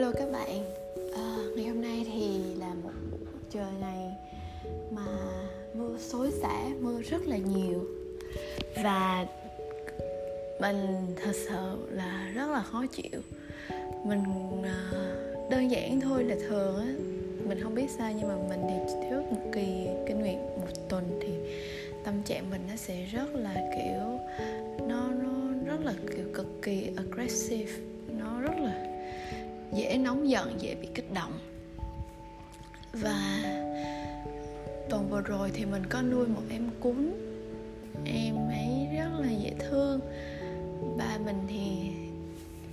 Hello các bạn, ngày hôm nay thì là một buổi trời này mà mưa xối xả, mưa rất là nhiều. Và mình thật sự là rất là khó chịu. Mình đơn giản thôi là thường á, mình không biết sao nhưng mà mình thì trước một kỳ kinh nguyệt một tuần thì tâm trạng mình nó sẽ rất là kiểu nó rất là kiểu cực kỳ aggressive, nó rất là dễ nóng giận, dễ bị kích động. Và tuần vừa rồi thì mình có nuôi một em cún. Em ấy rất là dễ thương. Ba mình thì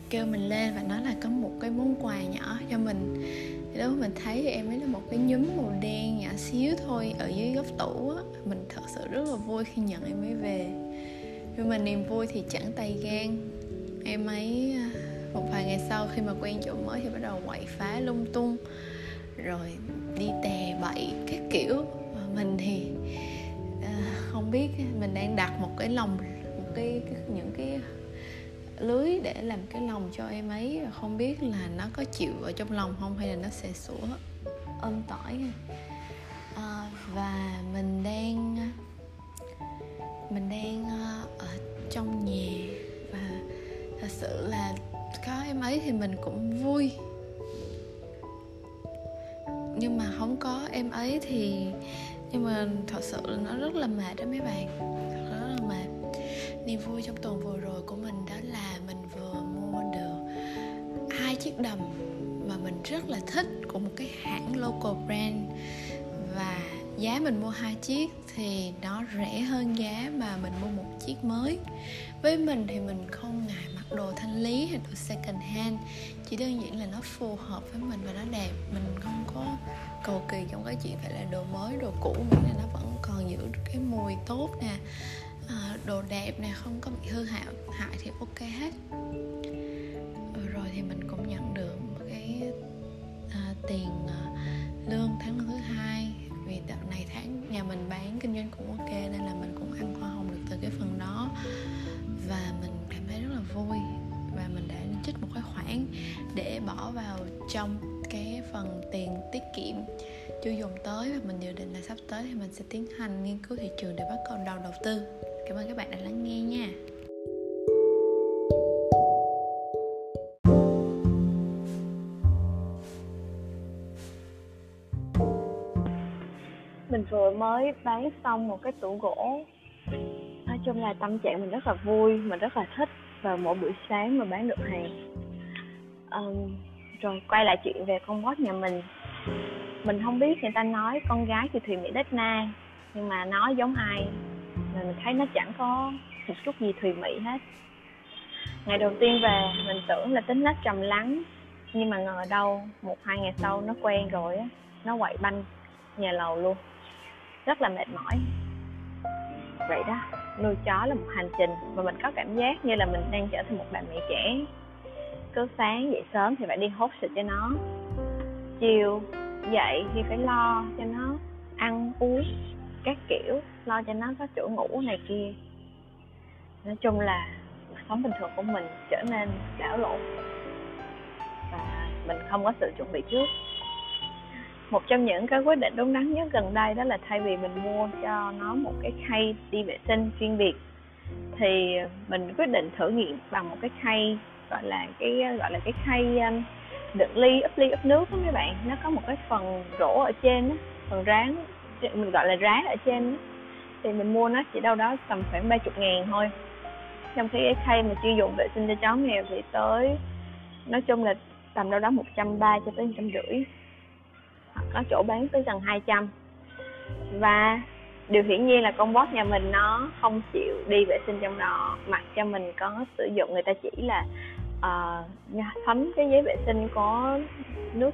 kêu mình lên và nói là có một cái món quà nhỏ cho mình. Lúc mình thấy thì em ấy là một cái nhúm màu đen nhỏ xíu thôi ở dưới góc tủ á. Mình thật sự rất là vui khi nhận em ấy về. Nhưng mà niềm vui thì chẳng tay gan. Em ấy một vài ngày sau khi mà quen chỗ mới thì bắt đầu quậy phá lung tung, rồi đi tè bậy các kiểu. Và mình thì không biết, mình đang đặt một cái lồng, những cái lưới để làm cái lồng cho em ấy, không biết là nó có chịu ở trong lồng không hay là nó sẽ sủa ôm tỏi. Và mình đang ở trong nhà và thật sự là có em ấy thì mình cũng vui, nhưng mà không có em ấy thì thật sự là nó rất là mệt đó mấy bạn, rất là mệt. Niềm vui trong tuần vừa rồi của mình đó là mình vừa mua được 2 chiếc đầm mà mình rất là thích của một cái hãng local brand, và giá mình mua 2 chiếc thì nó rẻ hơn giá mà mình mua một chiếc mới. Với mình thì mình không ngại mặc đồ thanh lý hay đồ second hand, chỉ đơn giản là nó phù hợp với mình và nó đẹp. Mình không có cầu kỳ trong cái chuyện phải là đồ mới, đồ cũ, miễn là nó vẫn còn giữ cái mùi tốt nè, đồ đẹp nè, không có bị hư hại thì ok hết. Rồi thì mình cũng nhận được một cái tiền lương tháng thứ 2. Vì đợt này tháng nhà mình bán kinh doanh cũng ok nên là mình cũng ăn hoa hồng được từ cái phần đó. Và mình cảm thấy rất là vui. Và mình đã trích một cái khoản để bỏ vào trong cái phần tiền tiết kiệm chưa dùng tới. Và mình dự định là sắp tới thì mình sẽ tiến hành nghiên cứu thị trường để bắt đầu đầu tư. Cảm ơn các bạn đã lắng nghe nha. Mình vừa mới bán xong một cái tủ gỗ. Nói chung là tâm trạng mình rất là vui, mình rất là thích. Và mỗi buổi sáng mình bán được hàng. Rồi quay lại chuyện về con bot nhà mình. Mình không biết người ta nói con gái thì thùy mị đét na, nhưng mà nó giống ai mình thấy nó chẳng có một chút gì thùy mị hết. Ngày đầu tiên về mình tưởng là tính nó trầm lắng, nhưng mà ngờ đâu 1-2 ngày sau nó quen rồi, nó quậy banh nhà lầu luôn. Rất là mệt mỏi. Vậy đó, nuôi chó là một hành trình mà mình có cảm giác như là mình đang trở thành một bà mẹ trẻ. Cứ sáng dậy sớm thì phải đi hốt sữa cho nó, chiều dậy thì phải lo cho nó ăn uống các kiểu, lo cho nó có chỗ ngủ này kia. Nói chung là sống bình thường của mình trở nên đảo lộn và mình không có sự chuẩn bị trước. Một trong những cái quyết định đúng đắn nhất gần đây đó là thay vì mình mua cho nó một cái khay đi vệ sinh chuyên biệt thì mình quyết định thử nghiệm bằng một cái khay gọi là cái khay đựng úp ly nước đó mấy bạn. Nó có một cái phần rổ ở trên đó, phần ráng mình gọi là rá ở trên đó. Thì mình mua nó chỉ đâu đó tầm khoảng 30.000 thôi, trong khi cái khay mà chuyên dụng vệ sinh cho chó mèo thì tới nói chung là tầm đâu đó 130 cho tới 150, có chỗ bán tới gần 200. Và điều hiển nhiên là con bot nhà mình nó không chịu đi vệ sinh trong đó, mặc cho mình có sử dụng. Người ta chỉ là thấm cái giấy vệ sinh có nước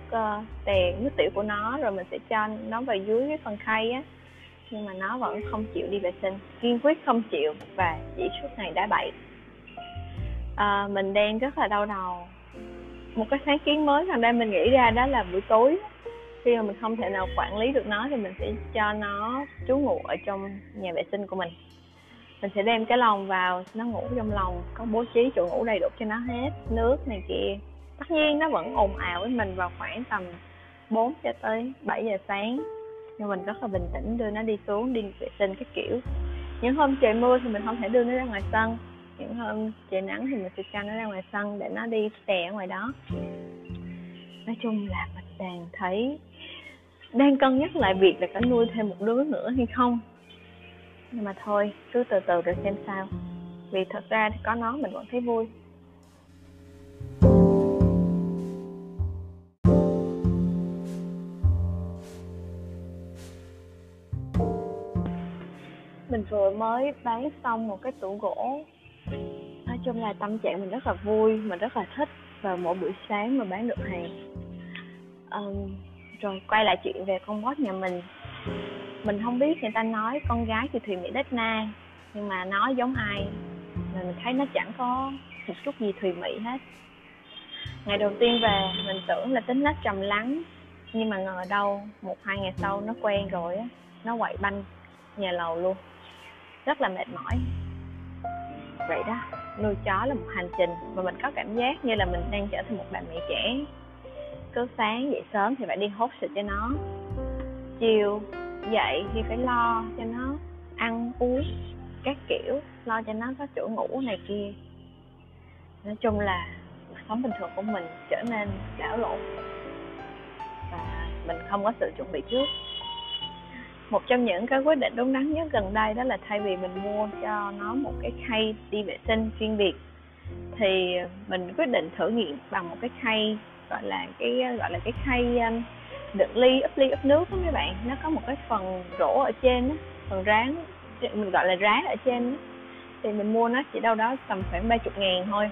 tè, nước tiểu của nó, rồi mình sẽ cho nó vào dưới cái phần khay á, nhưng mà nó vẫn không chịu đi vệ sinh, kiên quyết không chịu và chỉ suốt ngày đá bậy. Mình đang rất là đau đầu. Một cái sáng kiến mới hôm nay mình nghĩ ra đó là buổi tối khi mà mình không thể nào quản lý được nó thì mình sẽ cho nó trú ngụ ở trong nhà vệ sinh của mình. Mình sẽ đem cái lồng vào, nó ngủ trong lồng, có bố trí chỗ ngủ đầy đủ cho nó hết, nước này kia. Tất nhiên nó vẫn ồn ào với mình vào khoảng tầm 4 cho tới 7 giờ sáng. Nhưng mình rất là bình tĩnh đưa nó đi xuống, đi vệ sinh các kiểu. Những hôm trời mưa thì mình không thể đưa nó ra ngoài sân. Những hôm trời nắng thì mình sẽ cho nó ra ngoài sân để nó đi tè ở ngoài đó. Nói chung là mình đang thấy, đang cân nhắc lại việc là có nuôi thêm một đứa nữa hay không. Nhưng mà thôi, cứ từ từ rồi xem sao. Vì thật ra thì có nó mình vẫn thấy vui. Mình vừa mới bán xong một cái tủ gỗ. Nói chung là tâm trạng mình rất là vui, mình rất là thích. Và mỗi buổi sáng mà bán được hàng. Rồi quay lại chuyện về con bot nhà mình. Mình không biết người ta nói con gái thì thùy mị đét na, nhưng mà nó giống ai mình thấy nó chẳng có một chút gì thùy mị hết. Ngày đầu tiên về mình tưởng là tính nó trầm lắng, nhưng mà ngờ đâu 1-2 ngày sau nó quen rồi á, nó quậy banh nhà lầu luôn. Rất là mệt mỏi. Vậy đó, nuôi chó là một hành trình mà mình có cảm giác như là mình đang trở thành một bà mẹ trẻ. Cứ sáng dậy sớm thì phải đi hốt sữa cho nó, chiều dậy thì phải lo cho nó ăn uống các kiểu, lo cho nó có chỗ ngủ này kia. Nói chung là cuộc sống bình thường của mình trở nên đảo lộn và mình không có sự chuẩn bị trước. Một trong những cái quyết định đúng đắn nhất gần đây đó là thay vì mình mua cho nó một cái khay đi vệ sinh chuyên biệt, thì mình quyết định thử nghiệm bằng một cái khay gọi là cái khay đựng ly, úp nước đó mấy bạn. Nó có một cái phần rổ ở trên đó, phần ráng, mình gọi là rá ở trên đó. Thì mình mua nó chỉ đâu đó tầm khoảng 30.000 thôi.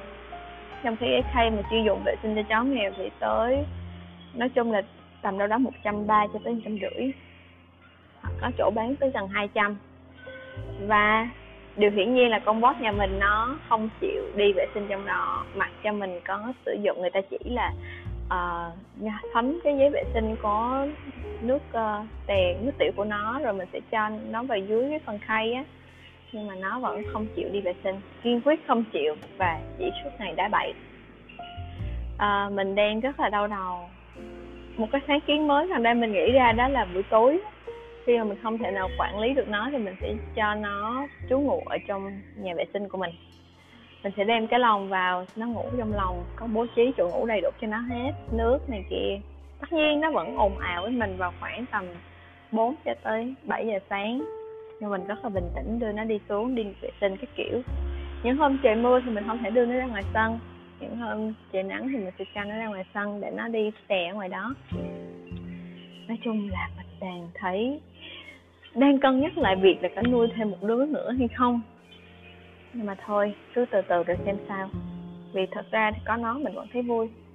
Trong khi cái khay mà chuyên dụng vệ sinh cho chó mèo thì tới, nói chung là tầm đâu đó 130 cho tới 150, hoặc có chỗ bán tới gần 200. Và điều hiển nhiên là con bot nhà mình nó không chịu đi vệ sinh trong đó, mặc cho mình có sử dụng. Người ta chỉ là thấm cái giấy vệ sinh có nước tè, nước tiểu của nó, rồi mình sẽ cho nó vào dưới cái phần khay á. Nhưng mà nó vẫn không chịu đi vệ sinh, kiên quyết không chịu, và chỉ suốt ngày đá bậy. Mình đang rất là đau đầu. Một cái sáng kiến mới gần đây mình nghĩ ra đó là buổi tối, khi mà mình không thể nào quản lý được nó, thì mình sẽ cho nó trú ngụ ở trong nhà vệ sinh của mình. Mình sẽ đem cái lồng vào, nó ngủ trong lồng, có bố trí chỗ ngủ đầy đủ cho nó hết, nước này kia. Tất nhiên nó vẫn ồn ào với mình vào khoảng tầm 4 cho tới 7 giờ sáng. Nhưng mình rất là bình tĩnh đưa nó đi xuống, đi vệ sinh các kiểu. Những hôm trời mưa thì mình không thể đưa nó ra ngoài sân. Những hôm trời nắng thì mình sẽ cho nó ra ngoài sân để nó đi tè ở ngoài đó. Nói chung là mình đang thấy, đang cân nhắc lại việc là có nuôi thêm một đứa nữa hay không. Nhưng mà thôi, cứ từ từ rồi xem sao. Vì thật ra thì có nó mình vẫn thấy vui.